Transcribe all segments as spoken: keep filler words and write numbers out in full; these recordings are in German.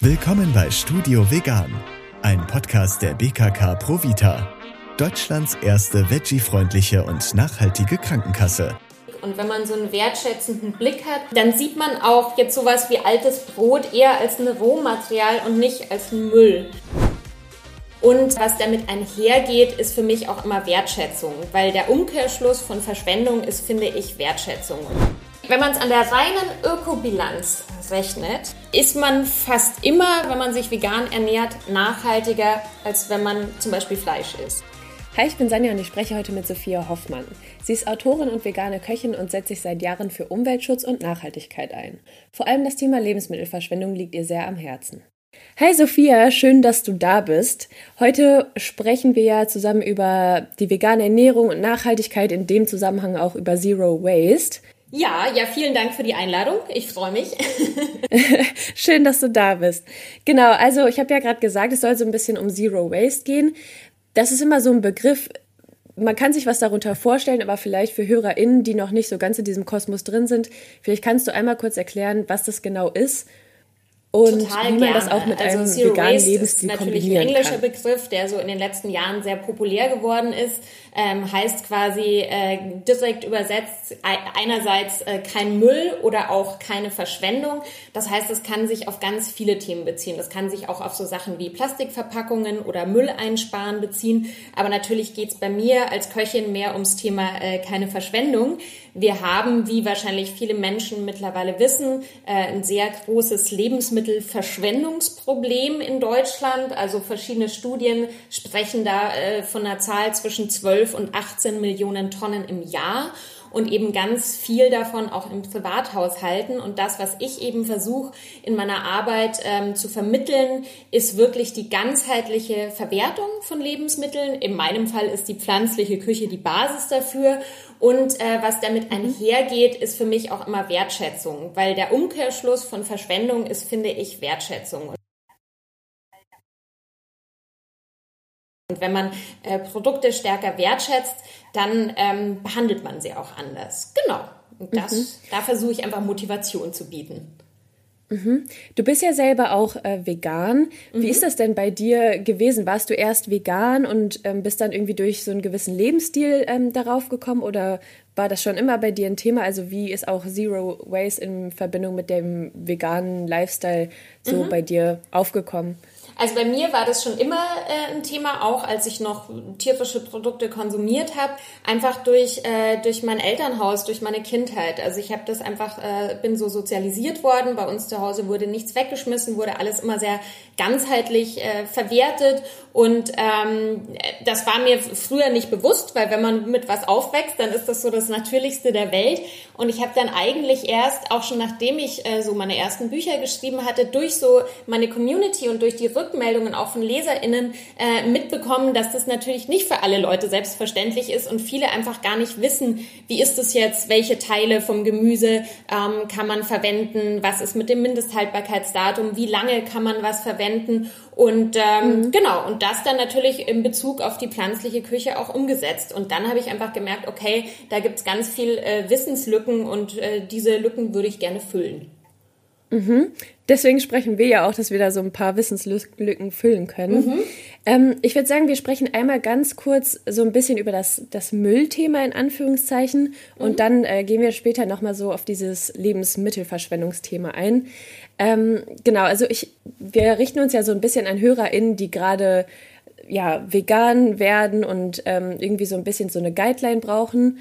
Willkommen bei Studio Vegan, ein Podcast der B K K Pro Vita, Deutschlands erste veggie-freundliche und nachhaltige Krankenkasse. Und wenn man so einen wertschätzenden Blick hat, dann sieht man auch jetzt sowas wie altes Brot eher als ein Rohmaterial und nicht als Müll. Und was damit einhergeht, ist für mich auch immer Wertschätzung, weil der Umkehrschluss von Verschwendung ist, finde ich, Wertschätzung. Wenn man es an der reinen Ökobilanz rechnet, ist man fast immer, wenn man sich vegan ernährt, nachhaltiger, als wenn man zum Beispiel Fleisch isst. Hi, ich bin Sanja und ich spreche heute mit Sophia Hoffmann. Sie ist Autorin und vegane Köchin und setzt sich seit Jahren für Umweltschutz und Nachhaltigkeit ein. Vor allem das Thema Lebensmittelverschwendung liegt ihr sehr am Herzen. Hi Sophia, schön, dass du da bist. Heute sprechen wir ja zusammen über die vegane Ernährung und Nachhaltigkeit, in dem Zusammenhang auch über Zero Waste. Ja, ja, vielen Dank für die Einladung. Ich freue mich. Schön, dass du da bist. Genau, also ich habe ja gerade gesagt, es soll so ein bisschen um Zero Waste gehen. Das ist immer so ein Begriff, man kann sich was darunter vorstellen, aber vielleicht für HörerInnen, die noch nicht so ganz in diesem Kosmos drin sind, vielleicht kannst du einmal kurz erklären, was das genau ist. Und total wie man das auch mit also einem Zero veganen Waste Lebensstil ist natürlich ein englischer kann. Begriff, der so in den letzten Jahren sehr populär geworden ist, ähm, heißt quasi äh, direkt übersetzt einerseits äh, kein Müll oder auch keine Verschwendung. Das heißt, es kann sich auf ganz viele Themen beziehen. Das kann sich auch auf so Sachen wie Plastikverpackungen oder Müll einsparen beziehen. Aber natürlich geht es bei mir als Köchin mehr ums Thema äh, keine Verschwendung. Wir haben, wie wahrscheinlich viele Menschen mittlerweile wissen, äh, ein sehr großes Lebensmittelverschwendungsproblem in Deutschland. Also verschiedene Studien sprechen da äh, von einer Zahl zwischen zwölf und achtzehn Millionen Tonnen im Jahr und eben ganz viel davon auch im Privathaushalten. Und das, was ich eben versuche in meiner Arbeit ähm, zu vermitteln, ist wirklich die ganzheitliche Verwertung von Lebensmitteln. In meinem Fall ist die pflanzliche Küche die Basis dafür. Und äh, was damit einhergeht, ist für mich auch immer Wertschätzung, weil der Umkehrschluss von Verschwendung ist, finde ich, Wertschätzung. Und wenn man äh, Produkte stärker wertschätzt, dann ähm, behandelt man sie auch anders. Genau, und das, mhm. da versuche ich einfach Motivation zu bieten. Mhm. Du bist ja selber auch äh, vegan. Mhm. Wie ist das denn bei dir gewesen? Warst du erst vegan und ähm, bist dann irgendwie durch so einen gewissen Lebensstil ähm, darauf gekommen oder war das schon immer bei dir ein Thema? Also wie ist auch Zero Waste in Verbindung mit dem veganen Lifestyle so mhm. bei dir aufgekommen? Also bei mir war das schon immer äh, ein Thema, auch als ich noch tierische Produkte konsumiert habe, einfach durch äh, durch mein Elternhaus, durch meine Kindheit. Also ich habe das einfach, äh, bin so sozialisiert worden. Bei uns zu Hause wurde nichts weggeschmissen, wurde alles immer sehr ganzheitlich äh, verwertet. Und ähm, das war mir früher nicht bewusst, weil wenn man mit was aufwächst, dann ist das so das Natürlichste der Welt. Und ich habe dann eigentlich erst, auch schon nachdem ich äh, so meine ersten Bücher geschrieben hatte, durch so meine Community und durch die Rückmeldungen auch von LeserInnen äh, mitbekommen, dass das natürlich nicht für alle Leute selbstverständlich ist und viele einfach gar nicht wissen, wie ist es jetzt, welche Teile vom Gemüse ähm, kann man verwenden, was ist mit dem Mindesthaltbarkeitsdatum, wie lange kann man was verwenden und ähm, mhm. genau, und das dann natürlich in Bezug auf die pflanzliche Küche auch umgesetzt. Und dann habe ich einfach gemerkt, okay, da gibt es ganz viel äh, Wissenslücken und äh, diese Lücken würde ich gerne füllen. Mhm. Deswegen sprechen wir ja auch, dass wir da so ein paar Wissenslücken füllen können. Mhm. Ähm, ich würde sagen, wir sprechen einmal ganz kurz so ein bisschen über das, das Müllthema in Anführungszeichen und mhm. dann äh, gehen wir später nochmal so auf dieses Lebensmittelverschwendungsthema ein. Ähm, genau, also ich, wir richten uns ja so ein bisschen an HörerInnen, die gerade ja, vegan werden und ähm, irgendwie so ein bisschen so eine Guideline brauchen.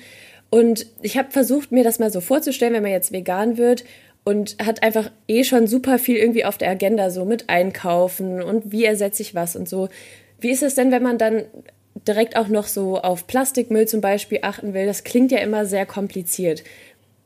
Und ich habe versucht, mir das mal so vorzustellen, wenn man jetzt vegan wird, und hat einfach eh schon super viel irgendwie auf der Agenda, so mit Einkaufen und wie ersetze ich was und so. Wie ist es denn, wenn man dann direkt auch noch so auf Plastikmüll zum Beispiel achten will? Das klingt ja immer sehr kompliziert.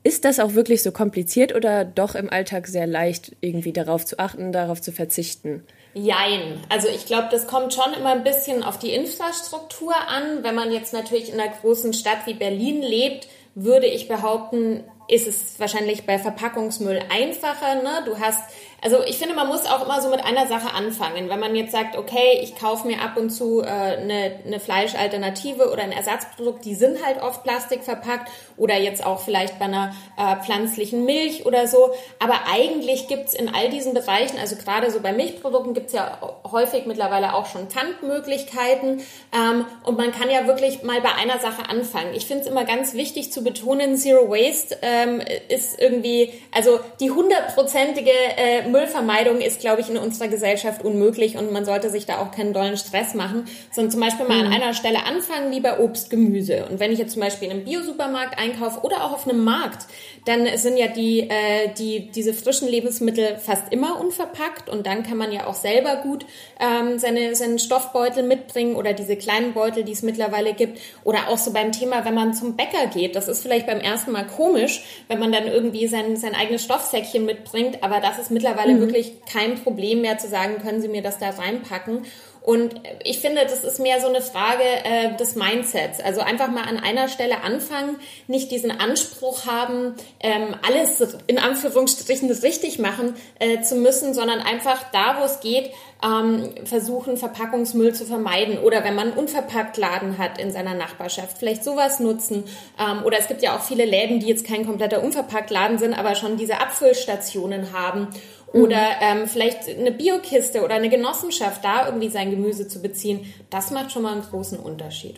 Ist das auch wirklich so kompliziert oder doch im Alltag sehr leicht, irgendwie darauf zu achten, darauf zu verzichten? Jein. Also ich glaube, das kommt schon immer ein bisschen auf die Infrastruktur an. Wenn man jetzt natürlich in einer großen Stadt wie Berlin lebt, würde ich behaupten, ist es wahrscheinlich bei Verpackungsmüll einfacher, ne? Du hast Also ich finde, man muss auch immer so mit einer Sache anfangen. Wenn man jetzt sagt, okay, ich kaufe mir ab und zu äh, eine, eine Fleischalternative oder ein Ersatzprodukt, die sind halt oft plastikverpackt oder jetzt auch vielleicht bei einer äh, pflanzlichen Milch oder so. Aber eigentlich gibt's in all diesen Bereichen, also gerade so bei Milchprodukten gibt's ja häufig mittlerweile auch schon Pfandmöglichkeiten. Ähm, und man kann ja wirklich mal bei einer Sache anfangen. Ich finde es immer ganz wichtig zu betonen, Zero Waste ähm, ist irgendwie, also die hundertprozentige äh, Müllvermeidung ist, glaube ich, in unserer Gesellschaft unmöglich und man sollte sich da auch keinen dollen Stress machen, sondern zum Beispiel mal an einer Stelle anfangen, wie bei Obst, Gemüse. Und wenn ich jetzt zum Beispiel in einem Bio-Supermarkt einkaufe oder auch auf einem Markt, dann sind ja die, äh, die diese frischen Lebensmittel fast immer unverpackt und dann kann man ja auch selber gut ähm, seine, seinen Stoffbeutel mitbringen oder diese kleinen Beutel, die es mittlerweile gibt. Oder auch so beim Thema, wenn man zum Bäcker geht, das ist vielleicht beim ersten Mal komisch, wenn man dann irgendwie sein, sein eigenes Stoffsäckchen mitbringt, aber das ist mittlerweile Weil mhm. wirklich kein Problem mehr zu sagen, können Sie mir das da reinpacken? Und ich finde, das ist mehr so eine Frage äh, des Mindsets. Also einfach mal an einer Stelle anfangen, nicht diesen Anspruch haben, ähm, alles in Anführungsstrichen richtig machen äh, zu müssen, sondern einfach da, wo es geht, ähm, versuchen, Verpackungsmüll zu vermeiden. Oder wenn man einen Unverpacktladen hat in seiner Nachbarschaft, vielleicht sowas nutzen. Ähm, oder es gibt ja auch viele Läden, die jetzt kein kompletter Unverpacktladen sind, aber schon diese Abfüllstationen haben. Oder ähm, vielleicht eine Biokiste oder eine Genossenschaft, da irgendwie sein Gemüse zu beziehen, das macht schon mal einen großen Unterschied.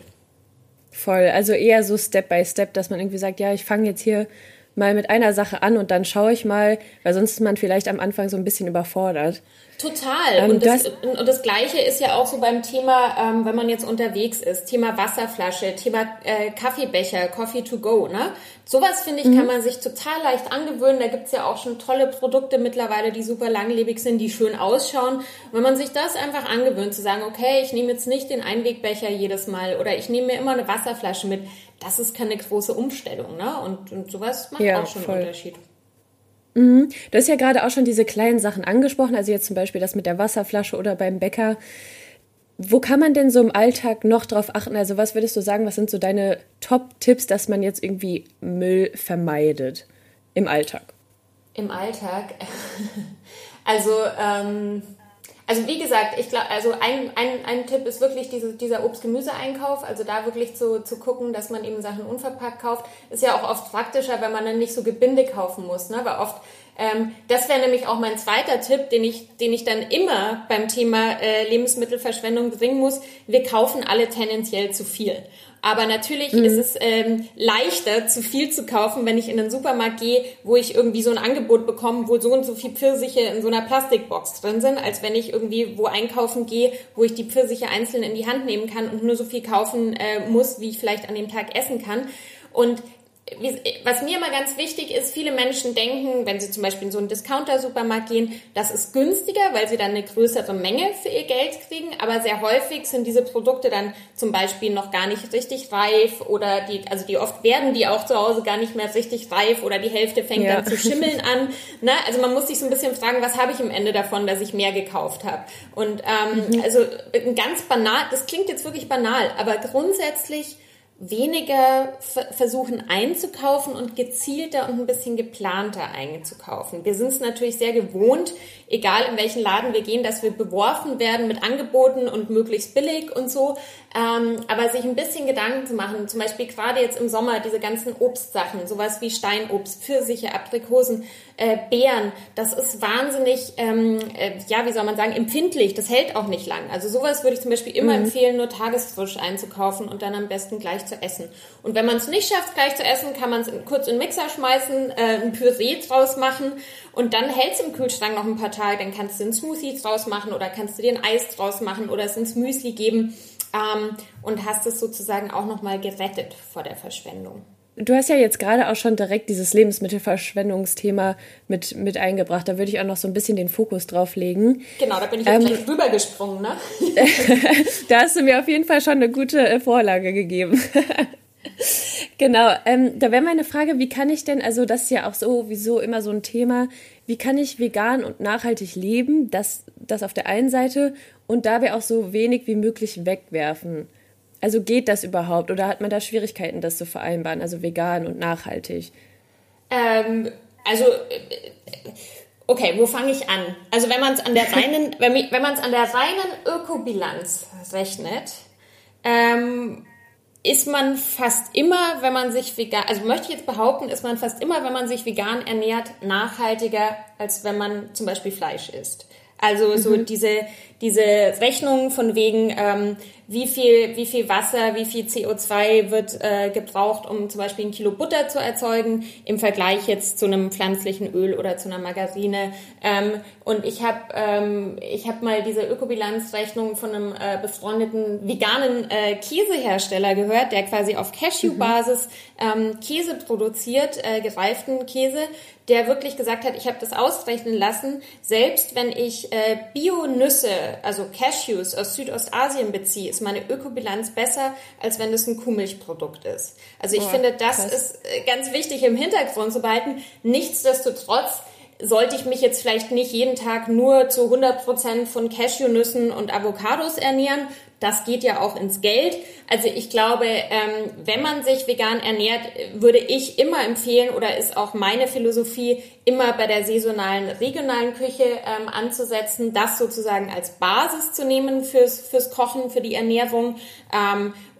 Voll, also eher so Step by Step, dass man irgendwie sagt, ja, ich fange jetzt hier mal mit einer Sache an und dann schaue ich mal, weil sonst ist man vielleicht am Anfang so ein bisschen überfordert. Total. Ähm, und, das, das, und das Gleiche ist ja auch so beim Thema, ähm, wenn man jetzt unterwegs ist, Thema Wasserflasche, Thema äh, Kaffeebecher, Coffee to go, ne? Sowas, finde ich, mhm. kann man sich total leicht angewöhnen. Da gibt's ja auch schon tolle Produkte mittlerweile, die super langlebig sind, die schön ausschauen. Und wenn man sich das einfach angewöhnt, zu sagen, okay, ich nehme jetzt nicht den Einwegbecher jedes Mal oder ich nehme mir immer eine Wasserflasche mit, das ist keine große Umstellung, ne? Und, und sowas macht ja auch schon voll einen Unterschied. Mhm. Du hast ja gerade auch schon diese kleinen Sachen angesprochen, also jetzt zum Beispiel das mit der Wasserflasche oder beim Bäcker. Wo kann man denn so im Alltag noch drauf achten? Also was würdest du sagen, was sind so deine Top-Tipps, dass man jetzt irgendwie Müll vermeidet im Alltag? Im Alltag? Also, ähm, also wie gesagt, ich glaube, also ein, ein, ein Tipp ist wirklich diese, dieser Obst-Gemüse-Einkauf, also da wirklich zu, zu gucken, dass man eben Sachen unverpackt kauft. Ist ja auch oft praktischer, wenn man dann nicht so Gebinde kaufen muss, ne? Weil oft Ähm, das wäre nämlich auch mein zweiter Tipp, den ich, den ich dann immer beim Thema äh, Lebensmittelverschwendung bringen muss. Wir kaufen alle tendenziell zu viel. Aber natürlich mhm. ist es ähm, leichter, zu viel zu kaufen, wenn ich in den Supermarkt gehe, wo ich irgendwie so ein Angebot bekomme, wo so und so viel Pfirsiche in so einer Plastikbox drin sind, als wenn ich irgendwie wo einkaufen gehe, wo ich die Pfirsiche einzeln in die Hand nehmen kann und nur so viel kaufen äh, muss, wie ich vielleicht an dem Tag essen kann. Und was mir immer ganz wichtig ist, viele Menschen denken, wenn sie zum Beispiel in so einen Discounter-Supermarkt gehen, das ist günstiger, weil sie dann eine größere Menge für ihr Geld kriegen, aber sehr häufig sind diese Produkte dann zum Beispiel noch gar nicht richtig reif oder die, also die oft werden die auch zu Hause gar nicht mehr richtig reif oder die Hälfte fängt ja. dann zu schimmeln an. Na, also man muss sich so ein bisschen fragen, was habe ich am Ende davon, dass ich mehr gekauft habe? Und ähm, mhm. also ganz banal, das klingt jetzt wirklich banal, aber grundsätzlich weniger versuchen einzukaufen und gezielter und ein bisschen geplanter einzukaufen. Wir sind es natürlich sehr gewohnt, egal in welchen Laden wir gehen, dass wir beworfen werden mit Angeboten und möglichst billig und so. Ähm, aber sich ein bisschen Gedanken zu machen, zum Beispiel gerade jetzt im Sommer diese ganzen Obstsachen, sowas wie Steinobst, Pfirsiche, Aprikosen, äh, Beeren, das ist wahnsinnig, ähm, äh, ja, wie soll man sagen, empfindlich. Das hält auch nicht lang. Also sowas würde ich zum Beispiel immer mhm. empfehlen, nur tagesfrisch einzukaufen und dann am besten gleich zu essen. Und wenn man es nicht schafft, gleich zu essen, kann man es kurz in den Mixer schmeißen, äh, ein Püree draus machen und dann hält es im Kühlschrank noch ein paar Tage. Dann kannst du einen Smoothie draus machen oder kannst du dir ein Eis draus machen oder es ins Müsli geben ähm, und hast es sozusagen auch nochmal gerettet vor der Verschwendung. Du hast ja jetzt gerade auch schon direkt dieses Lebensmittelverschwendungsthema mit, mit eingebracht. Da würde ich auch noch so ein bisschen den Fokus drauf legen. Genau, da bin ich jetzt ähm, gleich rübergesprungen, ne? Da hast du mir auf jeden Fall schon eine gute Vorlage gegeben. Genau, ähm, da wäre meine Frage, wie kann ich denn, also das ist ja auch sowieso immer so ein Thema, wie kann ich vegan und nachhaltig leben, das, das auf der einen Seite und dabei auch so wenig wie möglich wegwerfen? Also geht das überhaupt oder hat man da Schwierigkeiten, das zu vereinbaren, also vegan und nachhaltig? Ähm, also... Äh, Okay, wo fange ich an? Also wenn man es an der reinen, wenn, wenn man es an der reinen Ökobilanz rechnet, ähm, ist man fast immer, wenn man sich vegan, also möchte ich jetzt behaupten, ist man fast immer, wenn man sich vegan ernährt, nachhaltiger, als wenn man zum Beispiel Fleisch isst. Also so mhm. diese diese Rechnung von wegen, ähm, wie viel wie viel Wasser, wie viel C O zwei wird äh, gebraucht, um zum Beispiel ein Kilo Butter zu erzeugen, im Vergleich jetzt zu einem pflanzlichen Öl oder zu einer Margarine. Ähm, und ich habe ähm, ich habe mal diese Ökobilanzrechnung von einem äh, befreundeten veganen äh, Käsehersteller gehört, der quasi auf Cashew-Basis mhm. ähm, Käse produziert, äh, gereiften Käse, der wirklich gesagt hat, ich habe das ausrechnen lassen, selbst wenn ich äh, Bio-Nüsse, also Cashews aus Südostasien beziehe, ist meine Ökobilanz besser, als wenn es ein Kuhmilchprodukt ist. Also ich Boah, finde, das krass. Ist ganz wichtig im Hintergrund zu behalten. Nichtsdestotrotz sollte ich mich jetzt vielleicht nicht jeden Tag nur zu hundert Prozent von Cashewnüssen und Avocados ernähren. Das geht ja auch ins Geld. Also ich glaube, wenn man sich vegan ernährt, würde ich immer empfehlen, oder ist auch meine Philosophie, immer bei der saisonalen, regionalen Küche anzusetzen, das sozusagen als Basis zu nehmen fürs, fürs Kochen, für die Ernährung.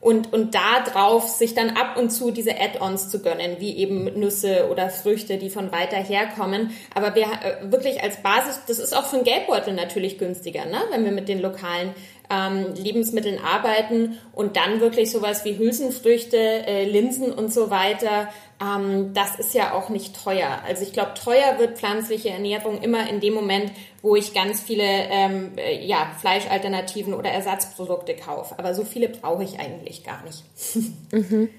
Und, und da drauf sich dann ab und zu diese Add-ons zu gönnen, wie eben Nüsse oder Früchte, die von weiter herkommen. Aber wir wirklich als Basis, das ist auch für den Geldbeutel natürlich günstiger, ne? Wenn wir mit den lokalen ähm, Lebensmitteln arbeiten und dann wirklich sowas wie Hülsenfrüchte, äh, Linsen und so weiter, ähm, das ist ja auch nicht teuer. Also ich glaube, teuer wird pflanzliche Ernährung immer in dem Moment, wo ich ganz viele ähm, ja, Fleischalternativen oder Ersatzprodukte kaufe. Aber so viele brauche ich eigentlich gar nicht. Mhm.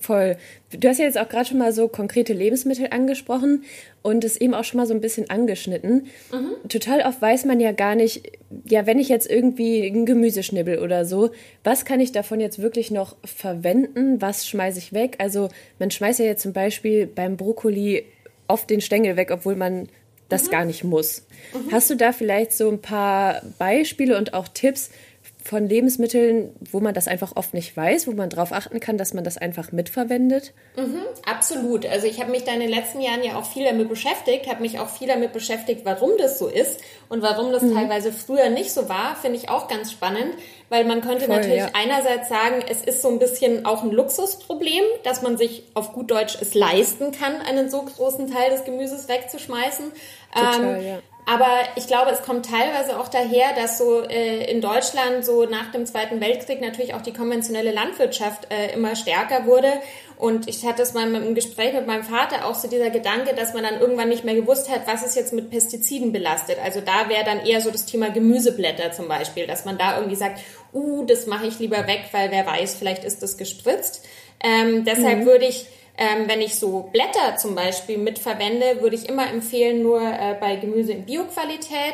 Voll. Du hast ja jetzt auch gerade schon mal so konkrete Lebensmittel angesprochen und es eben auch schon mal so ein bisschen angeschnitten. Mhm. Total oft weiß man ja gar nicht, ja, wenn ich jetzt irgendwie ein Gemüse schnibbel oder so, was kann ich davon jetzt wirklich noch verwenden? Was schmeiße ich weg? Also man schmeißt ja jetzt zum Beispiel beim Brokkoli oft den Stängel weg, obwohl man das mhm. gar nicht muss. Mhm. Hast du da vielleicht so ein paar Beispiele und auch Tipps von Lebensmitteln, wo man das einfach oft nicht weiß, wo man darauf achten kann, dass man das einfach mitverwendet? Mhm, absolut. Also ich habe mich da in den letzten Jahren ja auch viel damit beschäftigt, habe mich auch viel damit beschäftigt, warum das so ist und warum das mhm. teilweise früher nicht so war, finde ich auch ganz spannend, weil man könnte Voll, natürlich ja. einerseits sagen, es ist so ein bisschen auch ein Luxusproblem, dass man sich auf gut Deutsch es leisten kann, einen so großen Teil des Gemüses wegzuschmeißen. Total, ähm, ja. Aber ich glaube, es kommt teilweise auch daher, dass so äh, in Deutschland so nach dem Zweiten Weltkrieg natürlich auch die konventionelle Landwirtschaft äh, immer stärker wurde. Und ich hatte es mal im Gespräch mit meinem Vater auch so dieser Gedanke, dass man dann irgendwann nicht mehr gewusst hat, was ist jetzt mit Pestiziden belastet. Also da wäre dann eher so das Thema Gemüseblätter zum Beispiel, dass man da irgendwie sagt, uh, das mache ich lieber weg, weil wer weiß, vielleicht ist das gespritzt. Ähm, deshalb mhm. würde ich... Ähm, wenn ich so Blätter zum Beispiel mitverwende, würde ich immer empfehlen, nur äh, bei Gemüse in Bioqualität.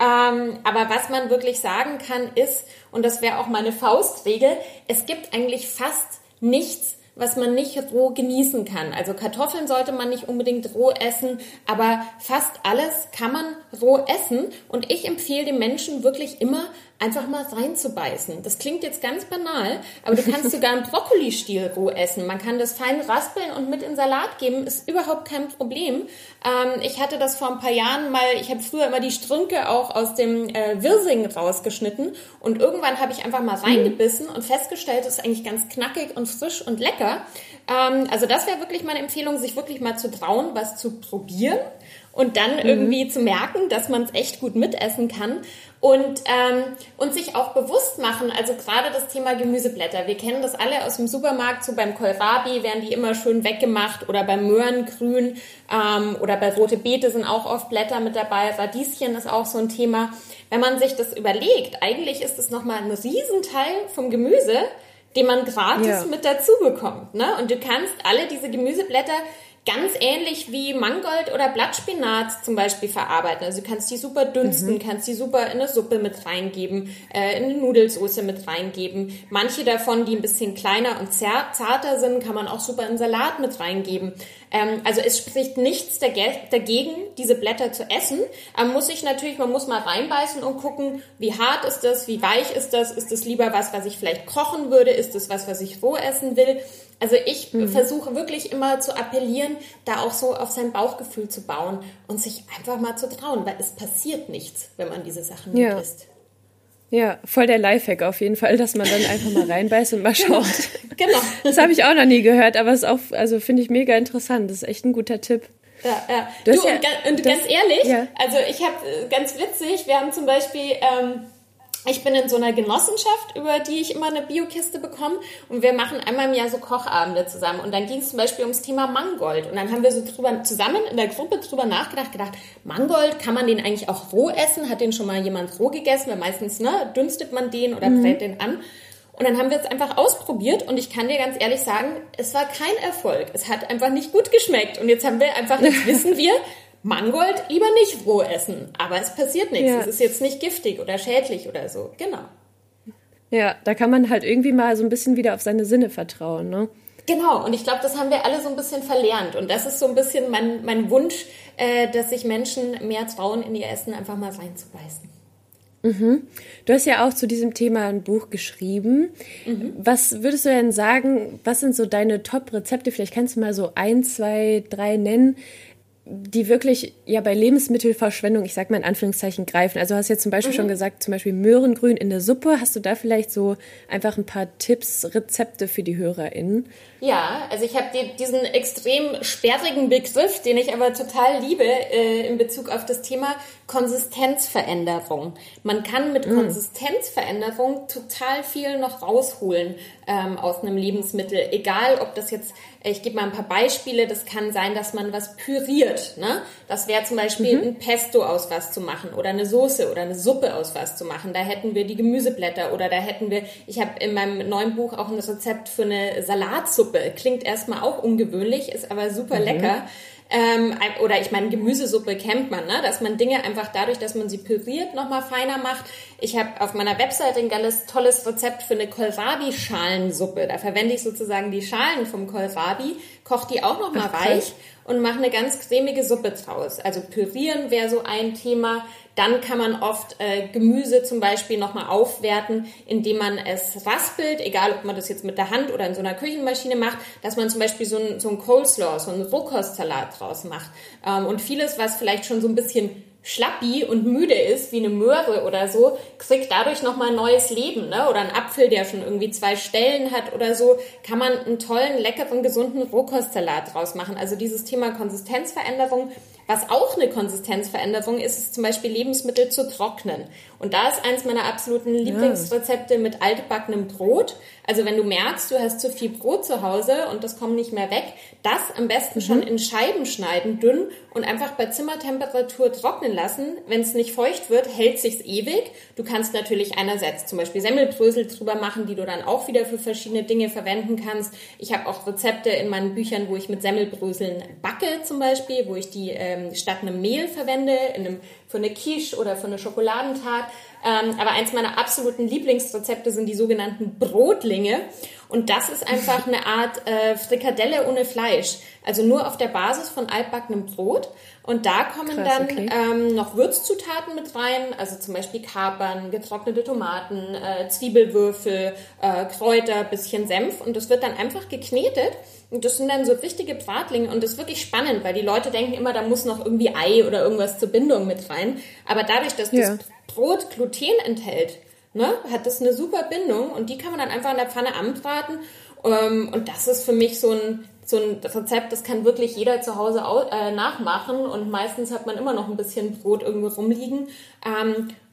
Ähm, aber was man wirklich sagen kann ist, und das wäre auch meine Faustregel, es gibt eigentlich fast nichts, was man nicht roh genießen kann. Also Kartoffeln sollte man nicht unbedingt roh essen, aber fast alles kann man roh essen. Und ich empfehle den Menschen wirklich immer, einfach mal reinzubeißen. Das klingt jetzt ganz banal, aber du kannst sogar einen Brokkolistiel roh essen. Man kann das fein raspeln und mit in Salat geben, ist überhaupt kein Problem. Ähm, ich hatte das vor ein paar Jahren mal, ich habe früher immer die Strünke auch aus dem äh, Wirsing rausgeschnitten und irgendwann habe ich einfach mal reingebissen und festgestellt, es ist eigentlich ganz knackig und frisch und lecker. Also das wäre wirklich meine Empfehlung, sich wirklich mal zu trauen, was zu probieren und dann irgendwie mhm. zu merken, dass man es echt gut mitessen kann und, ähm, und sich auch bewusst machen, also gerade das Thema Gemüseblätter. Wir kennen das alle aus dem Supermarkt, so beim Kohlrabi werden die immer schön weggemacht oder beim Möhrengrün ähm, oder bei Rote Beete sind auch oft Blätter mit dabei, Radieschen ist auch so ein Thema. Wenn man sich das überlegt, eigentlich ist es nochmal ein Riesenteil vom Gemüse, den man gratis ja. mit dazu bekommt, ne? Und du kannst alle diese Gemüseblätter ganz ähnlich wie Mangold oder Blattspinat zum Beispiel verarbeiten. Also du kannst die super dünsten, mhm. kannst die super in eine Suppe mit reingeben, äh, in eine Nudelsoße mit reingeben. Manche davon, die ein bisschen kleiner und zer- zarter sind, kann man auch super in Salat mit reingeben. Ähm, also es spricht nichts dage- dagegen, diese Blätter zu essen. Aber muss ich natürlich, man muss mal reinbeißen und gucken, wie hart ist das, wie weich ist das, ist das lieber was, was ich vielleicht kochen würde, ist das was, was ich roh essen will. Also ich mhm. versuche wirklich immer zu appellieren, da auch so auf sein Bauchgefühl zu bauen und sich einfach mal zu trauen, weil es passiert nichts, wenn man diese Sachen nicht ja. isst. Ja, voll der Lifehack auf jeden Fall, dass man dann einfach mal reinbeißt und mal schaut. Genau. Das habe ich auch noch nie gehört, aber es ist auch, also finde ich mega interessant. Das ist echt ein guter Tipp. Ja, ja. Du, du, ja, und, und das, ganz ehrlich, ja. also ich habe, ganz witzig, wir haben zum Beispiel, ähm, ich bin in so einer Genossenschaft, über die ich immer eine Biokiste bekomme, und wir machen einmal im Jahr so Kochabende zusammen, und dann ging es zum Beispiel ums Thema Mangold, und dann haben wir so drüber, zusammen in der Gruppe drüber nachgedacht, gedacht, Mangold, kann man den eigentlich auch roh essen? Hat den schon mal jemand roh gegessen? Weil meistens, ne, dünstet man den oder mhm. brät den an. Und dann haben wir es einfach ausprobiert, und ich kann dir ganz ehrlich sagen, es war kein Erfolg. Es hat einfach nicht gut geschmeckt. Und jetzt haben wir einfach, jetzt wissen wir, Mangold lieber nicht roh essen. Aber es passiert nichts. Ja. Es ist jetzt nicht giftig oder schädlich oder so. Genau. Ja, da kann man halt irgendwie mal so ein bisschen wieder auf seine Sinne vertrauen, ne? Genau, und ich glaube, das haben wir alle so ein bisschen verlernt. Und das ist so ein bisschen mein, mein Wunsch, äh, dass sich Menschen mehr trauen, in ihr Essen einfach mal reinzubeißen. Mhm. Du hast ja auch zu diesem Thema ein Buch geschrieben. Mhm. Was würdest du denn sagen, was sind so deine Top-Rezepte? Vielleicht kannst du mal so ein, zwei, drei nennen, die wirklich ja bei Lebensmittelverschwendung, ich sag mal in Anführungszeichen, greifen. Also du hast ja zum Beispiel mhm. schon gesagt, zum Beispiel Möhrengrün in der Suppe. Hast du da vielleicht so einfach ein paar Tipps, Rezepte für die HörerInnen? Ja, also ich habe die, diesen extrem sperrigen Begriff, den ich aber total liebe, äh, in Bezug auf das Thema Konsistenzveränderung. Man kann mit mhm. Konsistenzveränderung total viel noch rausholen ähm, aus einem Lebensmittel. Egal, ob das jetzt, ich gebe mal ein paar Beispiele, das kann sein, dass man was püriert, ne? Das wäre zum Beispiel mhm. ein Pesto aus was zu machen oder eine Soße oder eine Suppe aus was zu machen. Da hätten wir die Gemüseblätter, oder da hätten wir, ich habe in meinem neuen Buch auch ein Rezept für eine Salatsuppe. Klingt erstmal auch ungewöhnlich, ist aber super mhm. lecker. Ähm, oder ich meine, Gemüsesuppe kennt man, ne? Dass man Dinge einfach dadurch, dass man sie püriert, nochmal feiner macht. Ich habe auf meiner Webseite ein ganz tolles Rezept für eine Kohlrabi-Schalensuppe. Da verwende ich sozusagen die Schalen vom Kohlrabi, koche die auch nochmal weich und mache eine ganz cremige Suppe draus. Also pürieren wäre so ein Thema. Dann kann man oft äh, Gemüse zum Beispiel nochmal aufwerten, indem man es raspelt, egal ob man das jetzt mit der Hand oder in so einer Küchenmaschine macht, dass man zum Beispiel so ein, so ein Coleslaw, so einen Rohkostsalat draus macht. Ähm, und vieles, was vielleicht schon so ein bisschen schlappi und müde ist, wie eine Möhre oder so, kriegt dadurch nochmal neues Leben, ne? Oder ein Apfel, der schon irgendwie zwei Stellen hat oder so, kann man einen tollen, leckeren, gesunden Rohkostsalat draus machen. Also dieses Thema Konsistenzveränderung. Was auch eine Konsistenzveränderung ist, ist zum Beispiel Lebensmittel zu trocknen. Und da ist eins meiner absoluten Lieblingsrezepte mit altgebackenem Brot. Also wenn du merkst, du hast zu viel Brot zu Hause und das kommt nicht mehr weg, das am besten mhm. schon in Scheiben schneiden, dünn, und einfach bei Zimmertemperatur trocknen lassen. Wenn es nicht feucht wird, hält sich's ewig. Du kannst natürlich einerseits zum Beispiel Semmelbrösel drüber machen, die du dann auch wieder für verschiedene Dinge verwenden kannst. Ich habe auch Rezepte in meinen Büchern, wo ich mit Semmelbröseln backe zum Beispiel, wo ich die ähm, statt einem Mehl verwende, in einem, für eine Quiche oder für eine Schokoladentart. Ähm, aber eins meiner absoluten Lieblingsrezepte sind die sogenannten Brotlinge. Und das ist einfach eine Art äh, Frikadelle ohne Fleisch. Also nur auf der Basis von altbackenem Brot. Und da kommen Krass, dann okay. ähm, noch Würzzutaten mit rein, also zum Beispiel Kapern, getrocknete Tomaten, äh, Zwiebelwürfel, äh, Kräuter, bisschen Senf. Und das wird dann einfach geknetet. Und das sind dann so richtige Bratlinge. Und das ist wirklich spannend, weil die Leute denken immer, da muss noch irgendwie Ei oder irgendwas zur Bindung mit rein. Aber dadurch, dass ja. das Brot Gluten enthält, ne, hat das eine super Bindung. Und die kann man dann einfach in der Pfanne anbraten. Ähm, und das ist für mich so ein So ein Rezept, das kann wirklich jeder zu Hause nachmachen, und meistens hat man immer noch ein bisschen Brot irgendwo rumliegen.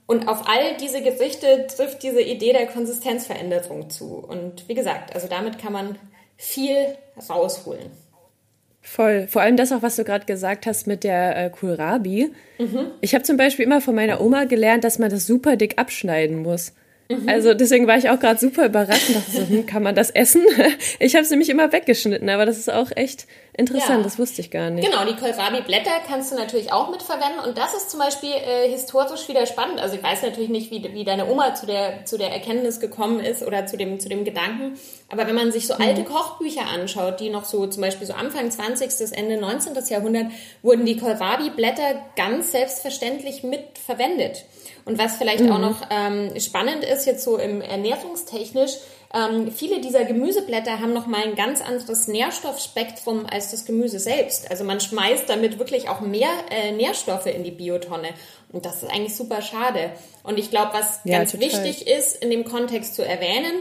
Und auf all diese Gerichte trifft diese Idee der Konsistenzveränderung zu. Und wie gesagt, also damit kann man viel rausholen. Voll. Vor allem das auch, was du gerade gesagt hast mit der äh, Kohlrabi. Mhm. Ich habe zum Beispiel immer von meiner Oma gelernt, dass man das super dick abschneiden muss. Mhm. Also deswegen war ich auch gerade super überrascht und dachte so, hm, kann man das essen? Ich habe es nämlich immer weggeschnitten, aber das ist auch echt interessant, ja. Das wusste ich gar nicht. Genau, die Kohlrabi-Blätter kannst du natürlich auch mitverwenden, und das ist zum Beispiel äh, historisch wieder spannend. Also ich weiß natürlich nicht, wie, wie deine Oma zu der, zu der Erkenntnis gekommen ist oder zu dem, zu dem Gedanken, aber wenn man sich so alte mhm. Kochbücher anschaut, die noch so zum Beispiel so Anfang zwanzigsten, Ende neunzehnten Jahrhundert, wurden die Kohlrabi-Blätter ganz selbstverständlich mitverwendet. Und was vielleicht mhm. auch noch ähm, spannend ist, jetzt so im ernährungstechnisch, Ähm, viele dieser Gemüseblätter haben nochmal ein ganz anderes Nährstoffspektrum als das Gemüse selbst. Also man schmeißt damit wirklich auch mehr äh, Nährstoffe in die Biotonne. Und das ist eigentlich super schade. Und ich glaube, was ja, ganz total. wichtig ist, in dem Kontext zu erwähnen,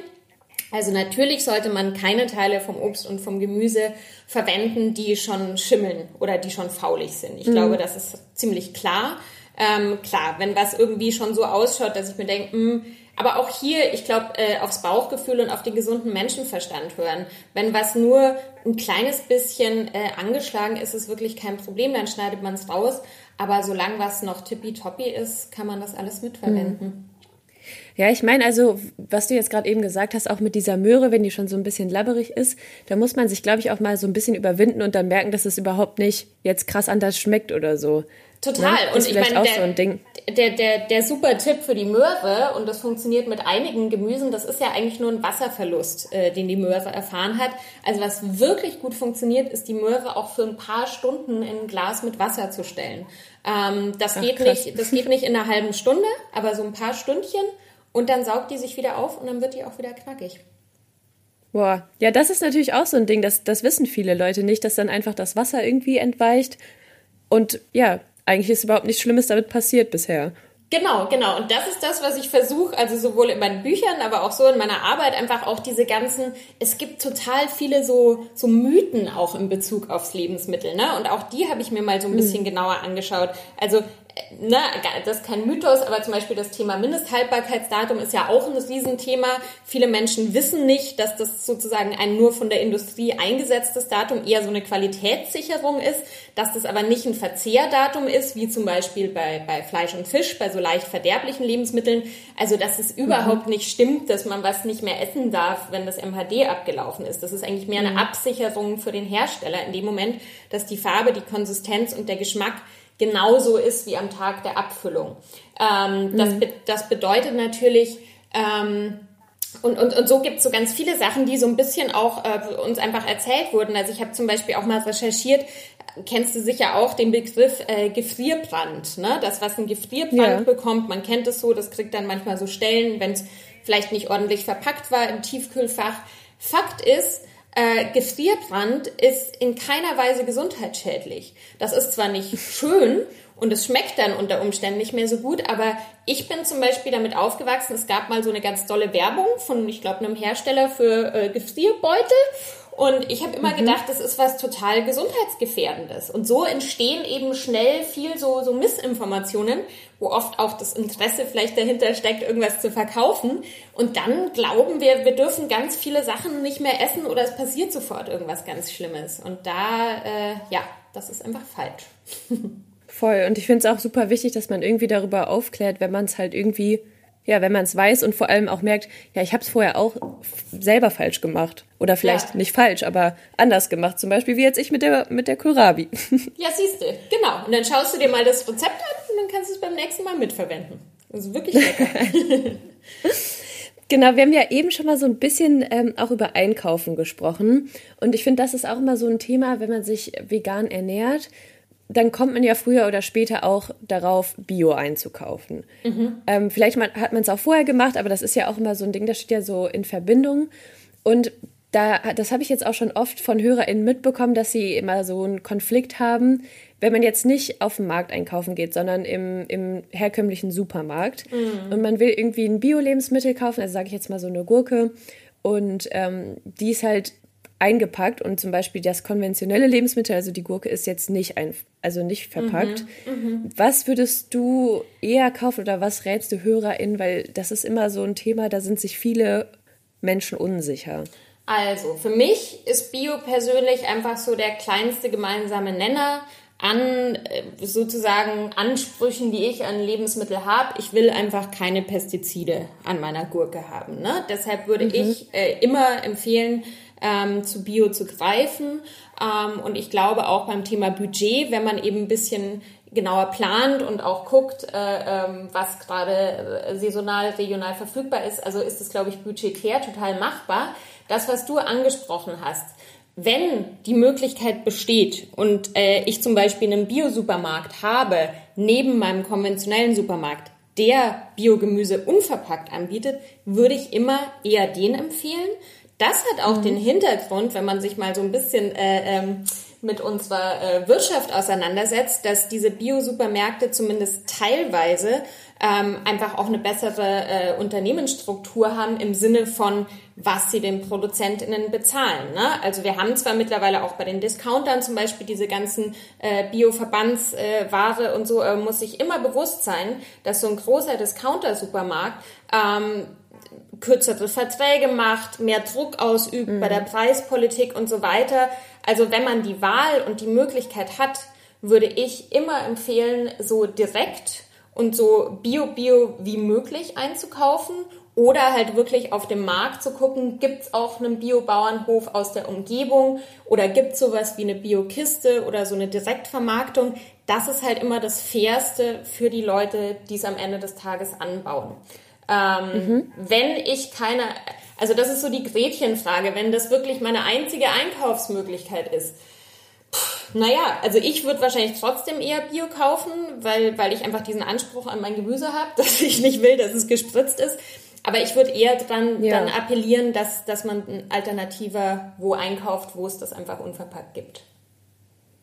also natürlich sollte man keine Teile vom Obst und vom Gemüse verwenden, die schon schimmeln oder die schon faulig sind. Ich mhm. glaube, das ist ziemlich klar. Ähm, klar, wenn was irgendwie schon so ausschaut, dass ich mir denke, mh, aber auch hier, ich glaube, äh, aufs Bauchgefühl und auf den gesunden Menschenverstand hören. Wenn was nur ein kleines bisschen äh, angeschlagen ist, ist wirklich kein Problem, dann schneidet man es raus. Aber solange was noch tippitoppi ist, kann man das alles mitverwenden. Mhm. Ja, ich meine, also, was du jetzt gerade eben gesagt hast, auch mit dieser Möhre, wenn die schon so ein bisschen labberig ist, da muss man sich, glaube ich, auch mal so ein bisschen überwinden und dann merken, dass es überhaupt nicht jetzt krass anders schmeckt oder so. Total. Ne? Und ich meine, der, so ein Ding. Der, der, der super Tipp für die Möhre, und das funktioniert mit einigen Gemüsen, das ist ja eigentlich nur ein Wasserverlust, äh, den die Möhre erfahren hat. Also was wirklich gut funktioniert, ist die Möhre auch für ein paar Stunden in ein Glas mit Wasser zu stellen. Ähm, das, Ach, geht nicht, das geht nicht in einer halben Stunde, aber so ein paar Stündchen. Und dann saugt die sich wieder auf und dann wird die auch wieder knackig. Boah, ja, das ist natürlich auch so ein Ding, das, das wissen viele Leute nicht, dass dann einfach das Wasser irgendwie entweicht. Und ja, eigentlich ist überhaupt nichts Schlimmes damit passiert bisher. Genau, genau. Und das ist das, was ich versuche, also sowohl in meinen Büchern, aber auch so in meiner Arbeit, einfach auch diese ganzen, es gibt total viele so, so Mythen auch in Bezug aufs Lebensmittel, ne? Und auch die habe ich mir mal so ein bisschen hm. genauer angeschaut. Also, ne, das ist kein Mythos, aber zum Beispiel das Thema Mindesthaltbarkeitsdatum ist ja auch ein Riesenthema. Viele Menschen wissen nicht, dass das sozusagen ein nur von der Industrie eingesetztes Datum eher so eine Qualitätssicherung ist, dass das aber nicht ein Verzehrdatum ist, wie zum Beispiel bei, bei Fleisch und Fisch, bei so leicht verderblichen Lebensmitteln. Also, dass es überhaupt mhm. nicht stimmt, dass man was nicht mehr essen darf, wenn das M H D abgelaufen ist. Das ist eigentlich mehr eine Absicherung für den Hersteller in dem Moment, dass die Farbe, die Konsistenz und der Geschmack genauso ist wie am Tag der Abfüllung. Ähm, das, be- das bedeutet natürlich, ähm, und, und, und so gibt es so ganz viele Sachen, die so ein bisschen auch äh, uns einfach erzählt wurden. Also ich habe zum Beispiel auch mal recherchiert, kennst du sicher auch den Begriff äh, Gefrierbrand, ne? Das, was ein Gefrierbrand ja. bekommt, man kennt es so, das kriegt dann manchmal so Stellen, wenn es vielleicht nicht ordentlich verpackt war im Tiefkühlfach. Fakt ist, Äh, Gefrierbrand ist in keiner Weise gesundheitsschädlich. Das ist zwar nicht schön und es schmeckt dann unter Umständen nicht mehr so gut, aber ich bin zum Beispiel damit aufgewachsen, es gab mal so eine ganz dolle Werbung von, ich glaube, einem Hersteller für äh, Gefrierbeutel, und ich habe immer mhm. gedacht, das ist was total gesundheitsgefährdendes. Und so entstehen eben schnell viel so, so Missinformationen, wo oft auch das Interesse vielleicht dahinter steckt, irgendwas zu verkaufen. Und dann glauben wir, wir dürfen ganz viele Sachen nicht mehr essen oder es passiert sofort irgendwas ganz Schlimmes. Und da, äh, ja, das ist einfach falsch. Voll. Und ich finde es auch super wichtig, dass man irgendwie darüber aufklärt, wenn man es halt irgendwie, ja, wenn man es weiß und vor allem auch merkt, ja, ich habe es vorher auch selber falsch gemacht. Oder vielleicht ja. nicht falsch, aber anders gemacht. Zum Beispiel wie jetzt ich mit der, mit der Kohlrabi. Ja, siehst du. Genau. Und dann schaust du dir mal das Rezept an und dann kannst du es beim nächsten Mal mitverwenden. Das ist wirklich lecker. Genau, wir haben ja eben schon mal so ein bisschen ähm, auch über Einkaufen gesprochen. Und ich finde, das ist auch immer so ein Thema, wenn man sich vegan ernährt, dann kommt man ja früher oder später auch darauf, Bio einzukaufen. Mhm. Ähm, vielleicht hat man es auch vorher gemacht, aber das ist ja auch immer so ein Ding, das steht ja so in Verbindung. Und da, das habe ich jetzt auch schon oft von HörerInnen mitbekommen, dass sie immer so einen Konflikt haben, wenn man jetzt nicht auf den Markt einkaufen geht, sondern im, im herkömmlichen Supermarkt. Mhm. Und man will irgendwie ein Bio-Lebensmittel kaufen, also sage ich jetzt mal so eine Gurke. Und ähm, die ist halt eingepackt und zum Beispiel das konventionelle Lebensmittel, also die Gurke, ist jetzt nicht ein, also nicht verpackt. Mhm, was würdest du eher kaufen oder was rätst du HörerInnen? Weil das ist immer so ein Thema, da sind sich viele Menschen unsicher. Also für mich ist Bio persönlich einfach so der kleinste gemeinsame Nenner an sozusagen Ansprüchen, die ich an Lebensmittel habe. Ich will einfach keine Pestizide an meiner Gurke haben. Ne? Deshalb würde mhm. ich äh, immer empfehlen, Ähm, zu Bio zu greifen. Ähm, und ich glaube auch beim Thema Budget, wenn man eben ein bisschen genauer plant und auch guckt, äh, ähm, was gerade saisonal, regional verfügbar ist, also ist es, glaube ich, budgetär total machbar. Das, was du angesprochen hast, wenn die Möglichkeit besteht und äh, ich zum Beispiel einen Bio-Supermarkt habe, neben meinem konventionellen Supermarkt, der Biogemüse unverpackt anbietet, würde ich immer eher den empfehlen. Das hat auch mhm. den Hintergrund, wenn man sich mal so ein bisschen äh, ähm, mit unserer äh, Wirtschaft auseinandersetzt, dass diese Bio-Supermärkte zumindest teilweise ähm, einfach auch eine bessere äh, Unternehmensstruktur haben im Sinne von, was sie den ProduzentInnen bezahlen. Ne? Also wir haben zwar mittlerweile auch bei den Discountern zum Beispiel diese ganzen äh, Bio-Verbandsware äh, und so, äh, muss sich immer bewusst sein, dass so ein großer Discounter-Supermarkt ähm, kürzere Verträge macht, mehr Druck ausübt mhm. bei der Preispolitik und so weiter. Also wenn man die Wahl und die Möglichkeit hat, würde ich immer empfehlen, so direkt und so bio-bio wie möglich einzukaufen oder halt wirklich auf dem Markt zu gucken, gibt's auch einen Bio-Bauernhof aus der Umgebung oder gibt's sowas wie eine Bio-Kiste oder so eine Direktvermarktung. Das ist halt immer das Fairste für die Leute, die es am Ende des Tages anbauen. Ähm, mhm. Wenn ich keine, also das ist so die Gretchenfrage, wenn das wirklich meine einzige Einkaufsmöglichkeit ist. Pff, naja, also ich würde wahrscheinlich trotzdem eher Bio kaufen, weil, weil ich einfach diesen Anspruch an mein Gemüse habe, dass ich nicht will, dass es gespritzt ist. Aber ich würde eher dran, ja. dann appellieren, dass, dass man ein Alternativer wo einkauft, wo es das einfach unverpackt gibt.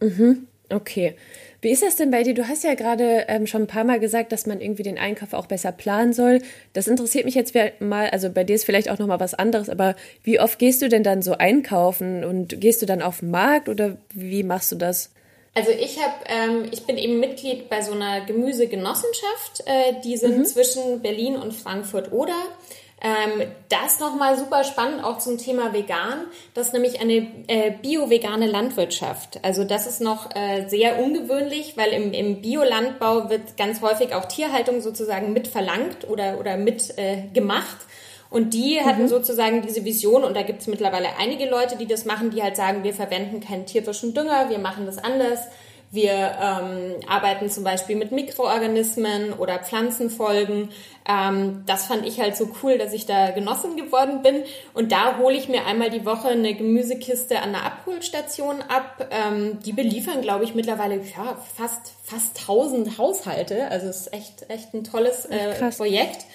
Mhm, okay. Wie ist das denn bei dir? Du hast ja gerade ähm, schon ein paar Mal gesagt, dass man irgendwie den Einkauf auch besser planen soll. Das interessiert mich jetzt mal, also bei dir ist vielleicht auch nochmal was anderes, aber wie oft gehst du denn dann so einkaufen und gehst du dann auf den Markt oder wie machst du das? Also ich habe, ähm, ich bin eben Mitglied bei so einer Gemüsegenossenschaft, äh, die sind mhm. zwischen Berlin und Frankfurt-Oder. Ähm, das nochmal super spannend, auch zum Thema vegan. Das ist nämlich eine äh, bio-vegane Landwirtschaft. Also das ist noch äh, sehr ungewöhnlich, weil im, im Biolandbau wird ganz häufig auch Tierhaltung sozusagen mit verlangt oder, oder mit äh, gemacht. Und die mhm. hatten sozusagen diese Vision, und da gibt es mittlerweile einige Leute, die das machen, die halt sagen, wir verwenden keinen tierischen Dünger, wir machen das anders. Wir ähm, arbeiten zum Beispiel mit Mikroorganismen oder Pflanzenfolgen. Ähm, das fand ich halt so cool, dass ich da Genossin geworden bin. Und da hole ich mir einmal die Woche eine Gemüsekiste an einer Abholstation ab. Ähm, die beliefern, glaube ich, mittlerweile ja, fast fast tausend Haushalte. Also es ist echt echt ein tolles äh, Projekt.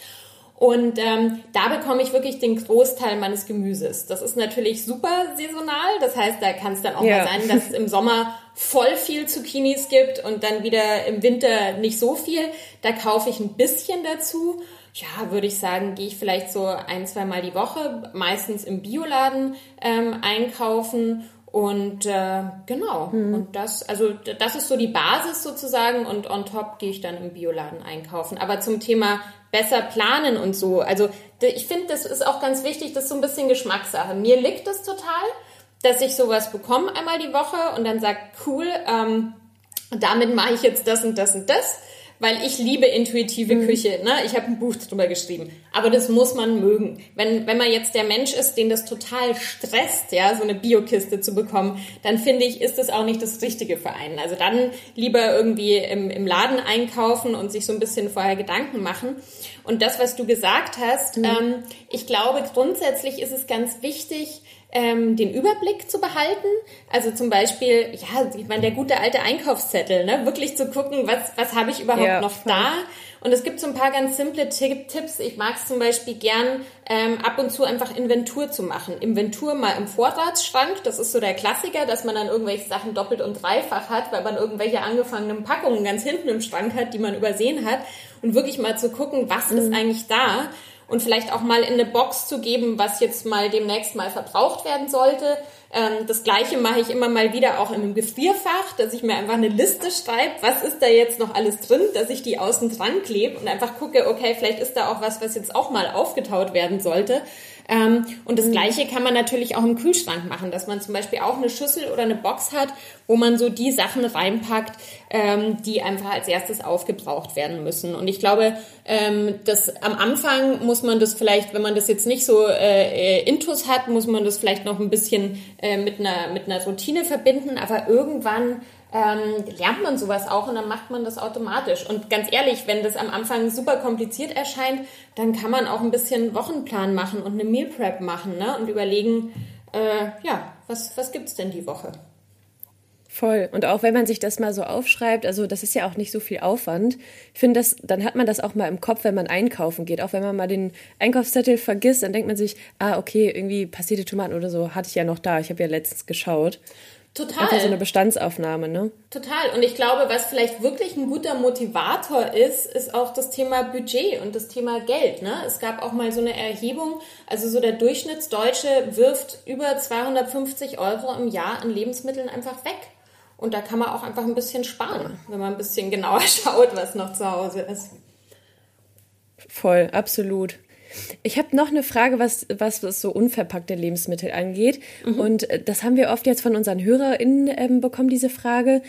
Und ähm, da bekomme ich wirklich den Großteil meines Gemüses. Das ist natürlich super saisonal. Das heißt, da kann es dann auch ja. mal sein, dass es im Sommer voll viel Zucchinis gibt und dann wieder im Winter nicht so viel. Da kaufe ich ein bisschen dazu. Ja, würde ich sagen, gehe ich vielleicht so ein, zwei Mal die Woche, meistens im Bioladen ähm, einkaufen. Und äh, genau, hm. und das, also das ist so die Basis sozusagen, und on top gehe ich dann im Bioladen einkaufen. Aber zum Thema besser planen und so, also ich finde, das ist auch ganz wichtig, das ist so ein bisschen Geschmackssache. Mir liegt das total, dass ich sowas bekomme einmal die Woche und dann sage, cool, ähm, damit mache ich jetzt das und das und das, weil ich liebe intuitive mhm. Küche, ne? Ich habe ein Buch drüber geschrieben, aber das muss man mögen. Wenn wenn man jetzt der Mensch ist, den das total stresst, ja, so eine Biokiste zu bekommen, dann finde ich, ist das auch nicht das Richtige für einen. Also dann lieber irgendwie im, im Laden einkaufen und sich so ein bisschen vorher Gedanken machen. Und das, was du gesagt hast, mhm. ähm, ich glaube, grundsätzlich ist es ganz wichtig, Ähm, den Überblick zu behalten. Also zum Beispiel, ja, ich meine, der gute alte Einkaufszettel, ne? Wirklich zu gucken, was, was habe ich überhaupt ja, noch voll. Da? Und es gibt so ein paar ganz simple Tipps. Ich mag es zum Beispiel gern, ähm, ab und zu einfach Inventur zu machen. Inventur mal im Vorratsschrank, das ist so der Klassiker, dass man dann irgendwelche Sachen doppelt und dreifach hat, weil man irgendwelche angefangenen Packungen ganz hinten im Schrank hat, die man übersehen hat. Und wirklich mal zu gucken, was mhm. ist eigentlich da? Und vielleicht auch mal in eine Box zu geben, was jetzt mal demnächst mal verbraucht werden sollte. Ähm, das Gleiche mache ich immer mal wieder auch im Gefrierfach, dass ich mir einfach eine Liste schreibe, was ist da jetzt noch alles drin, dass ich die außen dran klebe und einfach gucke, okay, vielleicht ist da auch was, was jetzt auch mal aufgetaut werden sollte. Ähm, und das mhm. Gleiche kann man natürlich auch im Kühlschrank machen, dass man zum Beispiel auch eine Schüssel oder eine Box hat, wo man so die Sachen reinpackt, ähm, die einfach als erstes aufgebraucht werden müssen. Und ich glaube, ähm, dass am Anfang muss man das vielleicht, wenn man das jetzt nicht so äh, intus hat, muss man das vielleicht noch ein bisschen äh, mit einer, mit einer Routine verbinden, aber irgendwann Ähm, lernt man sowas auch und dann macht man das automatisch. Und ganz ehrlich, wenn das am Anfang super kompliziert erscheint, dann kann man auch ein bisschen Wochenplan machen und eine Meal Prep machen, ne? Und überlegen, äh, ja, was, was gibt's denn die Woche? Voll. Und auch wenn man sich das mal so aufschreibt, also das ist ja auch nicht so viel Aufwand. Ich finde, das, dann hat man das auch mal im Kopf, wenn man einkaufen geht. Auch wenn man mal den Einkaufszettel vergisst, dann denkt man sich, ah, okay, irgendwie passierte Tomaten oder so hatte ich ja noch da. Ich habe ja letztens geschaut. Total. Einfach so eine Bestandsaufnahme, ne? Total. Und ich glaube, was vielleicht wirklich ein guter Motivator ist, ist auch das Thema Budget und das Thema Geld, ne? Es gab auch mal so eine Erhebung, also so der Durchschnittsdeutsche wirft über zweihundertfünfzig Euro im Jahr an Lebensmitteln einfach weg. Und da kann man auch einfach ein bisschen sparen, wenn man ein bisschen genauer schaut, was noch zu Hause ist. Voll, absolut. Ich habe noch eine Frage, was, was so unverpackte Lebensmittel angeht. Mhm. Und das haben wir oft jetzt von unseren HörerInnen ähm, bekommen, diese Frage.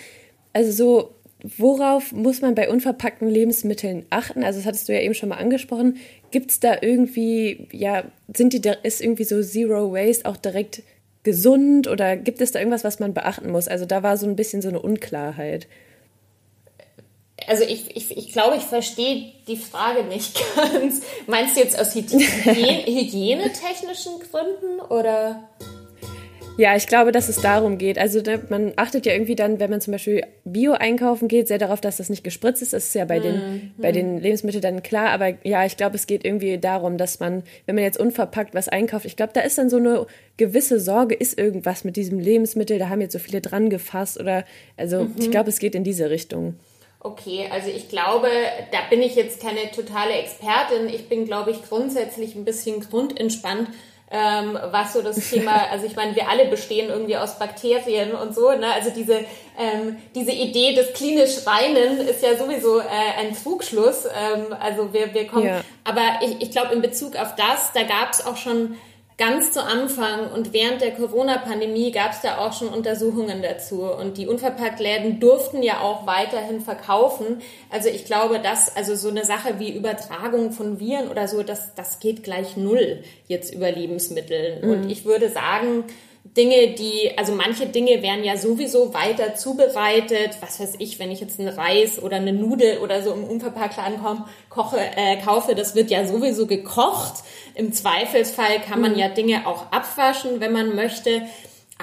Also so, worauf muss man bei unverpackten Lebensmitteln achten? Also das hattest du ja eben schon mal angesprochen. Gibt es da irgendwie, ja, sind die, ist irgendwie so Zero Waste auch direkt gesund? Oder gibt es da irgendwas, was man beachten muss? Also da war so ein bisschen so eine Unklarheit. Also ich, ich, ich glaube, ich verstehe die Frage nicht ganz. Meinst du jetzt aus Hygiene, hygienetechnischen Gründen oder? Ja, ich glaube, dass es darum geht. Also man achtet ja irgendwie dann, wenn man zum Beispiel Bio einkaufen geht, sehr darauf, dass das nicht gespritzt ist. Das ist ja bei den, mhm. bei den Lebensmitteln dann klar. Aber ja, ich glaube, es geht irgendwie darum, dass man, wenn man jetzt unverpackt was einkauft, ich glaube, da ist dann so eine gewisse Sorge, ist irgendwas mit diesem Lebensmittel, da haben jetzt so viele dran gefasst oder, also mhm. ich glaube, es geht in diese Richtung. Okay, also ich glaube, da bin ich jetzt keine totale Expertin. Ich bin, glaube ich, grundsätzlich ein bisschen grundentspannt, ähm, was so das Thema, also ich meine, wir alle bestehen irgendwie aus Bakterien und so, ne? Also diese, ähm, diese Idee des klinisch Reinen ist ja sowieso äh, ein Trugschluss. Ähm, also wir, wir kommen, ja. aber ich, ich glaube, in Bezug auf das, da gab es auch schon ganz zu Anfang und während der Corona-Pandemie gab es da auch schon Untersuchungen dazu. Und die Unverpacktläden durften ja auch weiterhin verkaufen. Also ich glaube, dass also so eine Sache wie Übertragung von Viren oder so, das, das geht gleich null jetzt über Lebensmittel. Mhm. Und ich würde sagen, Dinge, die, also manche Dinge werden ja sowieso weiter zubereitet. Was weiß ich, wenn ich jetzt einen Reis oder eine Nudel oder so im Unverpacktladen koche, äh, kaufe, das wird ja sowieso gekocht. Im Zweifelsfall kann man ja Dinge auch abwaschen, wenn man möchte.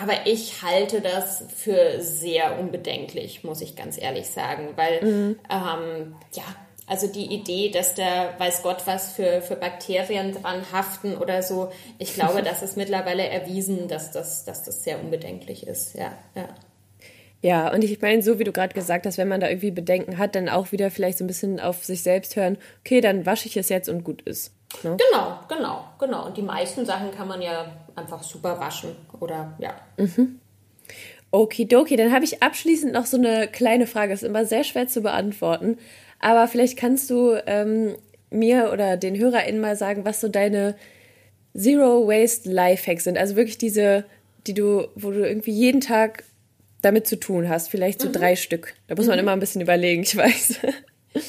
Aber ich halte das für sehr unbedenklich, muss ich ganz ehrlich sagen. Weil, mhm. ähm, ja, also die Idee, dass da weiß Gott was für, für Bakterien dran haften oder so, ich glaube, das ist mittlerweile erwiesen, dass das, dass das sehr unbedenklich ist, ja, ja. Ja, und ich meine, so wie du gerade gesagt hast, wenn man da irgendwie Bedenken hat, dann auch wieder vielleicht so ein bisschen auf sich selbst hören, okay, dann wasche ich es jetzt und gut ist. Ne? Genau, genau, genau. Und die meisten Sachen kann man ja einfach super waschen oder ja. Mhm. Okidoki, dann habe ich abschließend noch so eine kleine Frage, ist immer sehr schwer zu beantworten, aber vielleicht kannst du ähm, mir oder den HörerInnen mal sagen, was so deine Zero Waste Lifehacks sind. Also wirklich diese, die du, wo du irgendwie jeden Tag damit zu tun hast, vielleicht so mhm. drei Stück. Da muss man mhm. immer ein bisschen überlegen, ich weiß.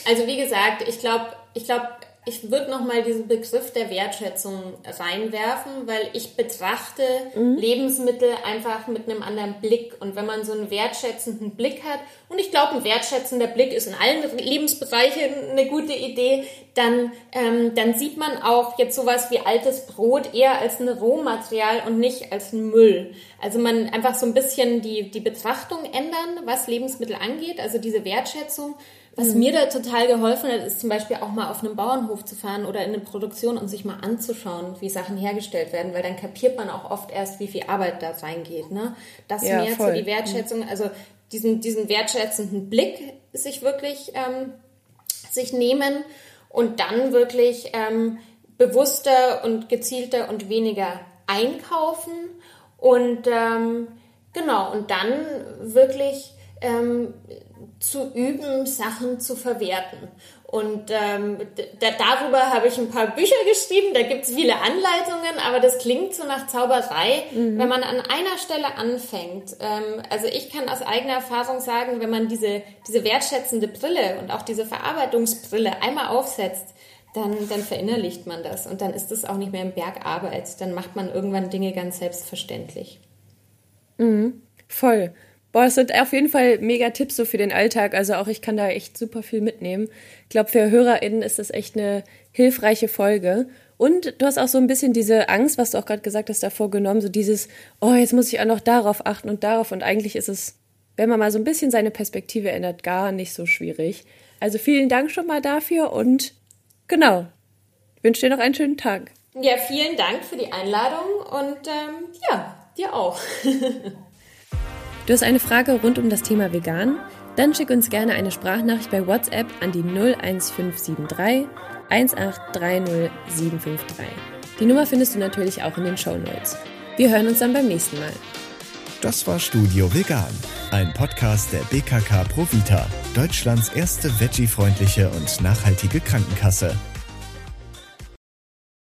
Also wie gesagt, ich glaube, ich glaube, ich würde nochmal diesen Begriff der Wertschätzung reinwerfen, weil ich betrachte mhm. Lebensmittel einfach mit einem anderen Blick. Und wenn man so einen wertschätzenden Blick hat, und ich glaube, ein wertschätzender Blick ist in allen Lebensbereichen eine gute Idee, dann, ähm, dann sieht man auch jetzt sowas wie altes Brot eher als ein Rohmaterial und nicht als ein Müll. Also man einfach so ein bisschen die, die Betrachtung ändern, was Lebensmittel angeht, also diese Wertschätzung. Was mir da total geholfen hat, ist zum Beispiel auch mal auf einem Bauernhof zu fahren oder in eine Produktion und sich mal anzuschauen, wie Sachen hergestellt werden, weil dann kapiert man auch oft erst, wie viel Arbeit da reingeht, ne? Das ja, mehr voll. So die Wertschätzung, also diesen, diesen wertschätzenden Blick sich wirklich, ähm, sich nehmen und dann wirklich ähm, bewusster und gezielter und weniger einkaufen und ähm, genau, und dann wirklich ähm, zu üben, Sachen zu verwerten. Und ähm, da, darüber habe ich ein paar Bücher geschrieben, da gibt es viele Anleitungen, aber das klingt so nach Zauberei, mhm. wenn man an einer Stelle anfängt. Ähm, also ich kann aus eigener Erfahrung sagen, wenn man diese, diese wertschätzende Brille und auch diese Verarbeitungsbrille einmal aufsetzt, dann, dann verinnerlicht man das und dann ist das auch nicht mehr ein Berg Arbeit. Dann macht man irgendwann Dinge ganz selbstverständlich. Mhm. Voll. Boah, das sind auf jeden Fall mega Tipps so für den Alltag. Also auch ich kann da echt super viel mitnehmen. Ich glaube, für HörerInnen ist das echt eine hilfreiche Folge. Und du hast auch so ein bisschen diese Angst, was du auch gerade gesagt hast, davor genommen. So dieses, oh, jetzt muss ich auch noch darauf achten und darauf. Und eigentlich ist es wenn man mal so ein bisschen seine Perspektive ändert, gar nicht so schwierig. Also vielen Dank schon mal dafür und genau, ich wünsche dir noch einen schönen Tag. Ja, vielen Dank für die Einladung und ähm, ja, dir auch. Du hast eine Frage rund um das Thema vegan? Dann schick uns gerne eine Sprachnachricht bei WhatsApp an die null eins fünf sieben drei eins acht drei null sieben fünf drei. Die Nummer findest du natürlich auch in den Shownotes. Wir hören uns dann beim nächsten Mal. Das war Studio Vegan, ein Podcast der B K K Pro Vita, Deutschlands erste veggie-freundliche und nachhaltige Krankenkasse.